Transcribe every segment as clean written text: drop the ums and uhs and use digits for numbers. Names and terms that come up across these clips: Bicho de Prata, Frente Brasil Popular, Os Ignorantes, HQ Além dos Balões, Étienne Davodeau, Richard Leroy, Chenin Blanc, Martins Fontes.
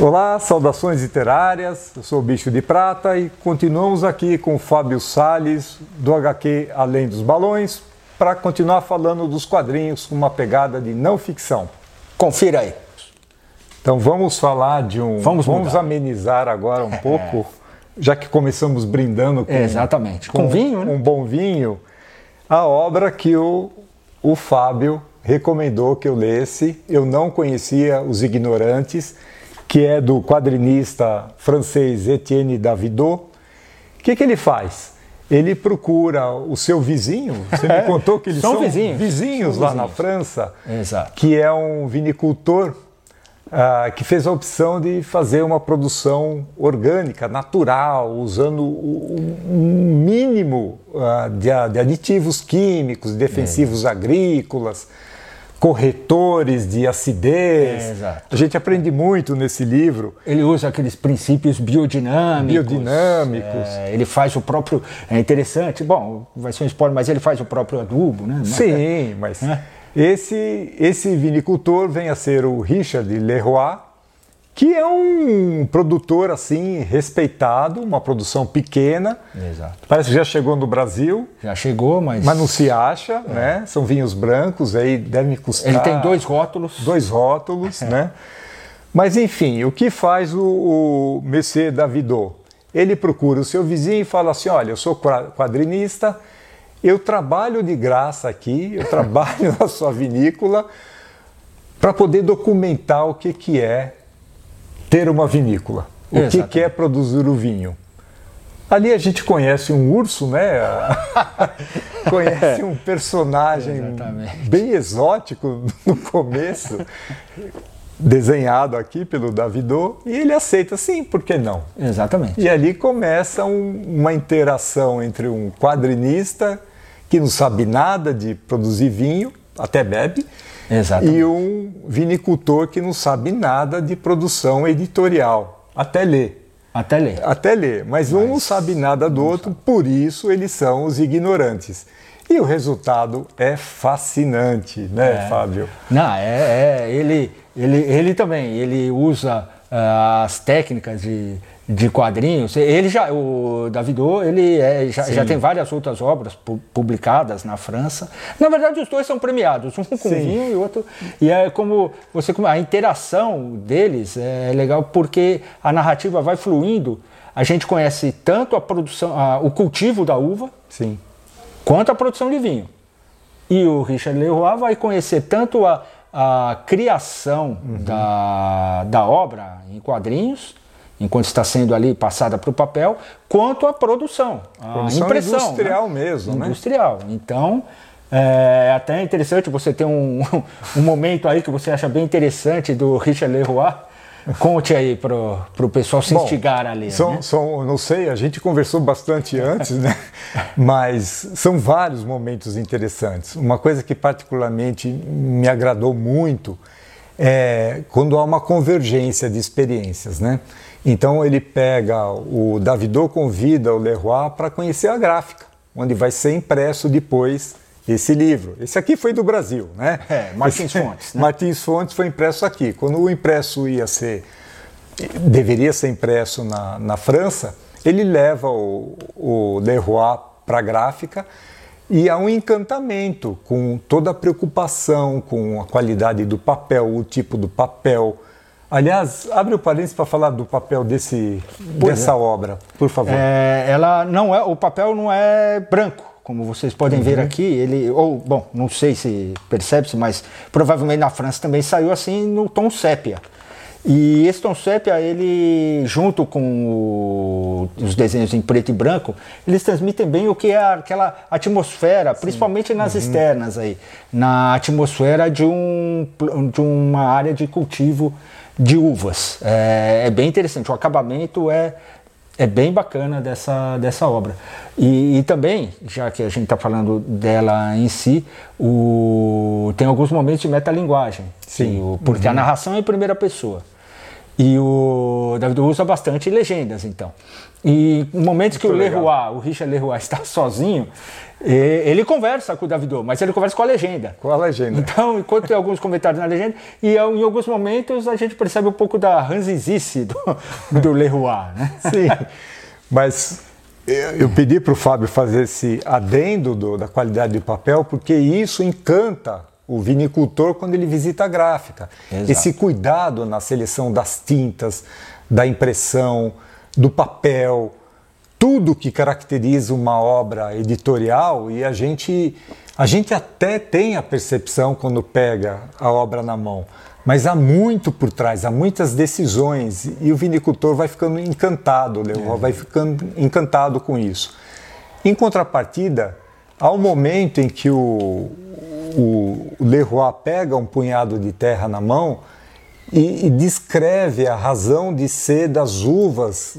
Olá, saudações literárias, eu sou o Bicho de Prata e continuamos aqui com o Fábio Salles do HQ Além dos Balões para continuar falando dos quadrinhos com uma pegada de não ficção. Confira aí. Então vamos falar de um... Vamos amenizar agora um pouco, já que começamos brindando com... Exatamente, com vinho, né? Um bom vinho, a obra que o Fábio recomendou que eu lesse, eu não conhecia Os Ignorantes, que é do quadrinista francês Étienne Davodeau. O que ele faz? Ele procura o seu vizinho, você me contou que eles são vizinhos lá na França, exato, que é um vinicultor que fez a opção de fazer uma produção orgânica, natural, usando o mínimo de aditivos químicos, defensivos agrícolas, corretores de acidez. A gente aprende muito nesse livro. Ele usa aqueles princípios biodinâmicos. Ele faz o próprio... É interessante, bom, vai ser um spoiler, mas ele faz o próprio adubo, né? Esse vinicultor vem a ser o Richard Leroy, que é um produtor, assim, respeitado, uma produção pequena. Exato. Parece que já chegou no Brasil. Já chegou, mas... Mas não se acha, né? São vinhos brancos, aí devem custar... Ele tem dois rótulos, né? Mas, enfim, o que faz o Monsieur Davodeau? Ele procura o seu vizinho e fala assim, olha, eu sou quadrinista, eu trabalho de graça aqui, eu trabalho na sua vinícola para poder documentar o que é ter uma vinícola, o que é produzir o vinho. Ali a gente conhece um urso, né? Conhece um personagem bem exótico no começo, desenhado aqui pelo Davodeau, e ele aceita, sim, por que não? Exatamente. E ali começa uma interação entre um quadrinista, que não sabe nada de produzir vinho, até bebe, exatamente, e um vinicultor que não sabe nada de produção editorial, até ler, mas um não sabe nada do outro, por isso eles são os ignorantes. E o resultado é fascinante, né, Fábio? Não, ele também, ele usa as técnicas de quadrinhos. O Davodeau, já tem várias outras obras publicadas na França. Na verdade, os dois são premiados, um com vinho e outro. E é a interação deles é legal porque a narrativa vai fluindo. A gente conhece tanto a produção, o cultivo da uva, quanto a produção de vinho. E o Richard Leroy vai conhecer tanto a criação da obra em quadrinhos, enquanto está sendo ali passada para o papel, quanto à produção, a impressão industrial, né? Industrial. Então, é até interessante você ter um momento aí que você acha bem interessante do Richard Leroy. Conte aí para o pessoal se instigar a ler. Não sei, a gente conversou bastante antes, né? Mas são vários momentos interessantes. Uma coisa que particularmente me agradou muito é quando há uma convergência de experiências, né? Então ele pega, o Davodeau convida o Leroy para conhecer a gráfica, onde vai ser impresso depois esse livro. Esse aqui foi do Brasil, né? Martins Fontes. Né? Martins Fontes foi impresso aqui. Quando o impresso deveria ser impresso na França, ele leva o Leroy para a gráfica e há um encantamento com toda a preocupação, com a qualidade do papel, o tipo do papel. Aliás, abre o parênteses para falar do papel dessa obra, por favor. O papel não é branco, como vocês podem ver aqui. Não sei se percebe-se, mas provavelmente na França também saiu assim no tom sépia. E esse tom sépia, ele, junto com os desenhos em preto e branco, eles transmitem bem o que é aquela atmosfera, principalmente nas externas aí, na atmosfera de uma área de cultivo de uvas. É bem interessante, o acabamento é bem bacana dessa obra. E também, já que a gente está falando dela em si, tem alguns momentos de metalinguagem, porque a narração é em primeira pessoa. E o o Davodeau usa bastante legendas, então. E no momento que o Leroy, o Richard Leroy, está sozinho, ele conversa com o Davodeau, mas ele conversa com a legenda. Com a legenda. Então, enquanto tem alguns comentários na legenda, e em alguns momentos a gente percebe um pouco da ranzizice do Leroy, né? Sim, mas... Eu pedi para o Fábio fazer esse adendo da qualidade do papel, porque isso encanta o vinicultor quando ele visita a gráfica. Exato. Esse cuidado na seleção das tintas, da impressão, do papel, tudo que caracteriza uma obra editorial, e a gente até tem a percepção quando pega a obra na mão, mas há muito por trás, há muitas decisões, e o vinicultor vai ficando encantado, Leroy, vai ficando encantado com isso. Em contrapartida, há um momento em que o Leroy pega um punhado de terra na mão e descreve a razão de ser das uvas,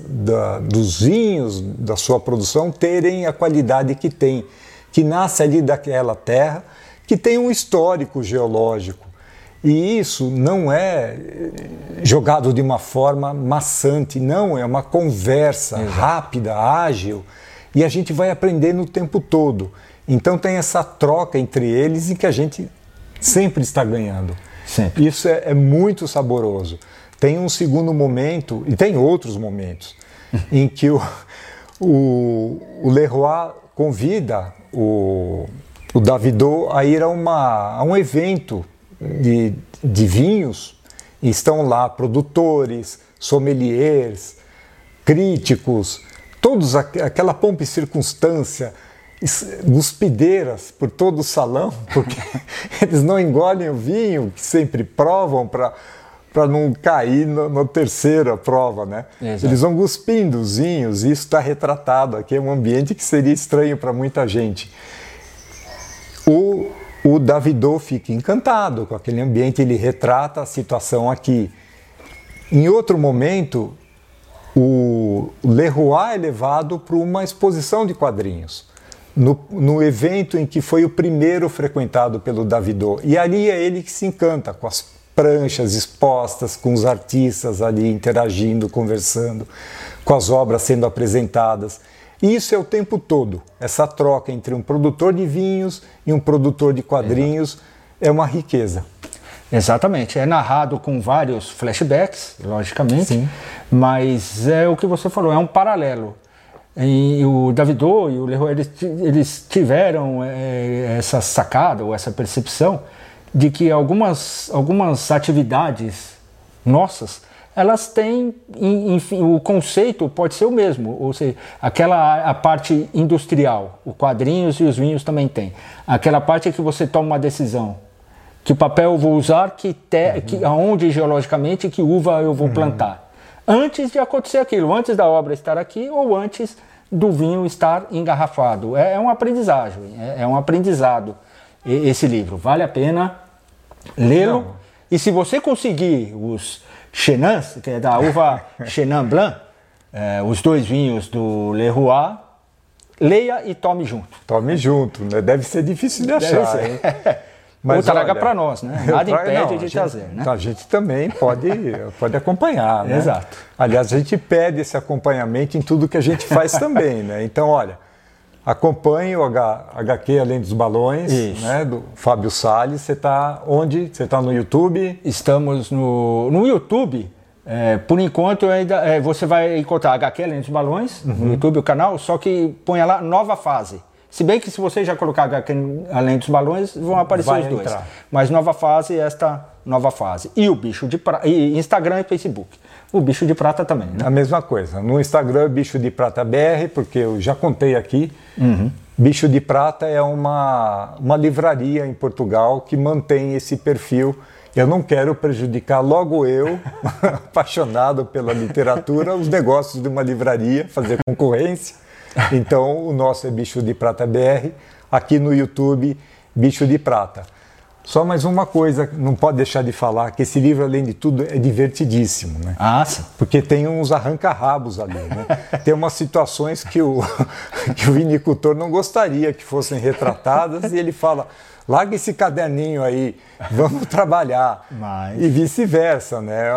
dos vinhos, da sua produção, terem a qualidade que tem, que nasce ali daquela terra, que tem um histórico geológico. E isso não é jogado de uma forma maçante, não, é uma conversa rápida, ágil, e a gente vai aprendendo o tempo todo. Então tem essa troca entre eles em que a gente sempre está ganhando. Sempre. Isso é muito saboroso. Tem um segundo momento, e tem outros momentos, em que o Leroy convida o Davodeau a ir a um evento de vinhos, e estão lá produtores, sommeliers, críticos, todos aquela pompa e circunstância, guspideiras por todo o salão, porque eles não engolem o vinho, que sempre provam para não cair na terceira prova, né? Exato. Eles vão cuspindo os vinhos, e isso está retratado aqui, é um ambiente que seria estranho para muita gente. O Davodeau fica encantado com aquele ambiente, ele retrata a situação aqui. Em outro momento, o Leroy é levado para uma exposição de quadrinhos, no evento em que foi o primeiro frequentado pelo Davodeau. E ali é ele que se encanta com as pranchas expostas, com os artistas ali interagindo, conversando, com as obras sendo apresentadas. E isso é o tempo todo, essa troca entre um produtor de vinhos e um produtor de quadrinhos. Exato. É uma riqueza. Exatamente, é narrado com vários flashbacks, logicamente. Sim. Mas é o que você falou, é um paralelo. E o Davodeau e o Leroy, eles tiveram essa sacada ou essa percepção de que algumas atividades nossas, elas têm, enfim, o conceito pode ser o mesmo, ou seja, a parte industrial, os quadrinhos e os vinhos também tem. Aquela parte que você toma uma decisão, que papel eu vou usar, que aonde geologicamente, que uva eu vou plantar. Antes de acontecer aquilo, antes da obra estar aqui ou antes do vinho estar engarrafado. É uma aprendizagem, é um aprendizado esse livro. Vale a pena lê-lo. E se você conseguir os Chenins, que é da uva Chenin Blanc, os dois vinhos do Leroy, leia e tome junto. Tome junto, né? Deve ser difícil de achar. Mas ou traga para nós, né? Nada impede de trazer, né? A gente também pode acompanhar, né? Exato. Aliás, a gente pede esse acompanhamento em tudo que a gente faz também, né? Então, olha, acompanhe o HQ Além dos Balões, né, do Fábio Salles. Você está onde? Você está no YouTube? Estamos no YouTube. Por enquanto, você vai encontrar HQ Além dos Balões no YouTube, o canal, só que ponha lá Nova Fase. Se bem que se você já colocar HQ Além dos Balões, vão aparecer os dois. Mas Nova Fase, esta Nova Fase. E o Bicho de Prata, e Instagram e Facebook. O Bicho de Prata também, né? A mesma coisa. No Instagram é Bicho de Prata BR, porque eu já contei aqui. Bicho de Prata é uma livraria em Portugal que mantém esse perfil. Eu não quero prejudicar, logo eu, apaixonado pela literatura, os negócios de uma livraria, fazer concorrência. Então, o nosso é Bicho de Prata BR, aqui no YouTube, Bicho de Prata. Só mais uma coisa, não pode deixar de falar, que esse livro, além de tudo, é divertidíssimo, né? Ah, sim. Porque tem uns arranca-rabos ali, né? Tem umas situações que o vinicultor não gostaria que fossem retratadas, e ele fala, larga esse caderninho aí, vamos trabalhar. Mas... E vice-versa, né?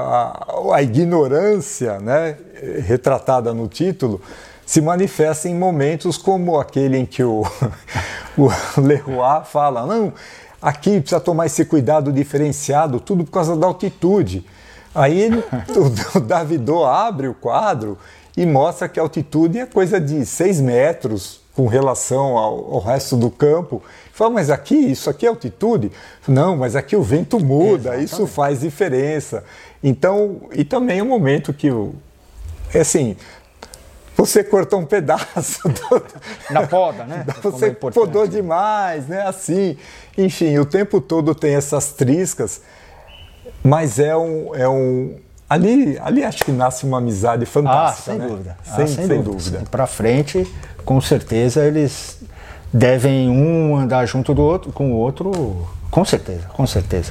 A ignorância, né, retratada no título, se manifesta em momentos como aquele em que o Leroy fala, não, aqui precisa tomar esse cuidado diferenciado, tudo por causa da altitude. Aí o Davodeau abre o quadro e mostra que a altitude é coisa de 6 metros com relação ao resto do campo. Fala, mas aqui, isso aqui é altitude? Não, mas aqui o vento muda, exatamente, isso faz diferença. Então, e também é um momento que, assim, você cortou um pedaço. Na poda, né? Você podou demais, né? Assim, enfim, o tempo todo tem essas triscas, mas Ali acho que nasce uma amizade fantástica, né? Dúvida. Sem dúvida. Para frente, com certeza, eles devem um andar junto do outro, com o outro, com certeza.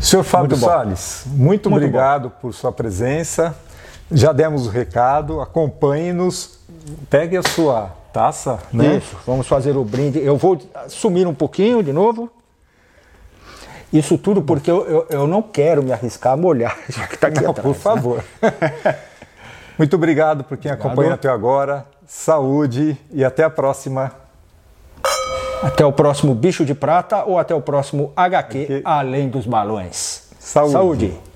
Senhor Fábio Salles, muito obrigado por sua presença. Já demos o recado, acompanhe-nos, pegue a sua taça, né? Isso, vamos fazer o brinde. Eu vou sumir um pouquinho de novo. Isso tudo porque eu não quero me arriscar a molhar, já que está aqui atrás. Por favor. Né? Muito obrigado por quem acompanha até agora. Saúde e até a próxima. Até o próximo Bicho de Prata ou até o próximo HQ Além dos Balões. Saúde.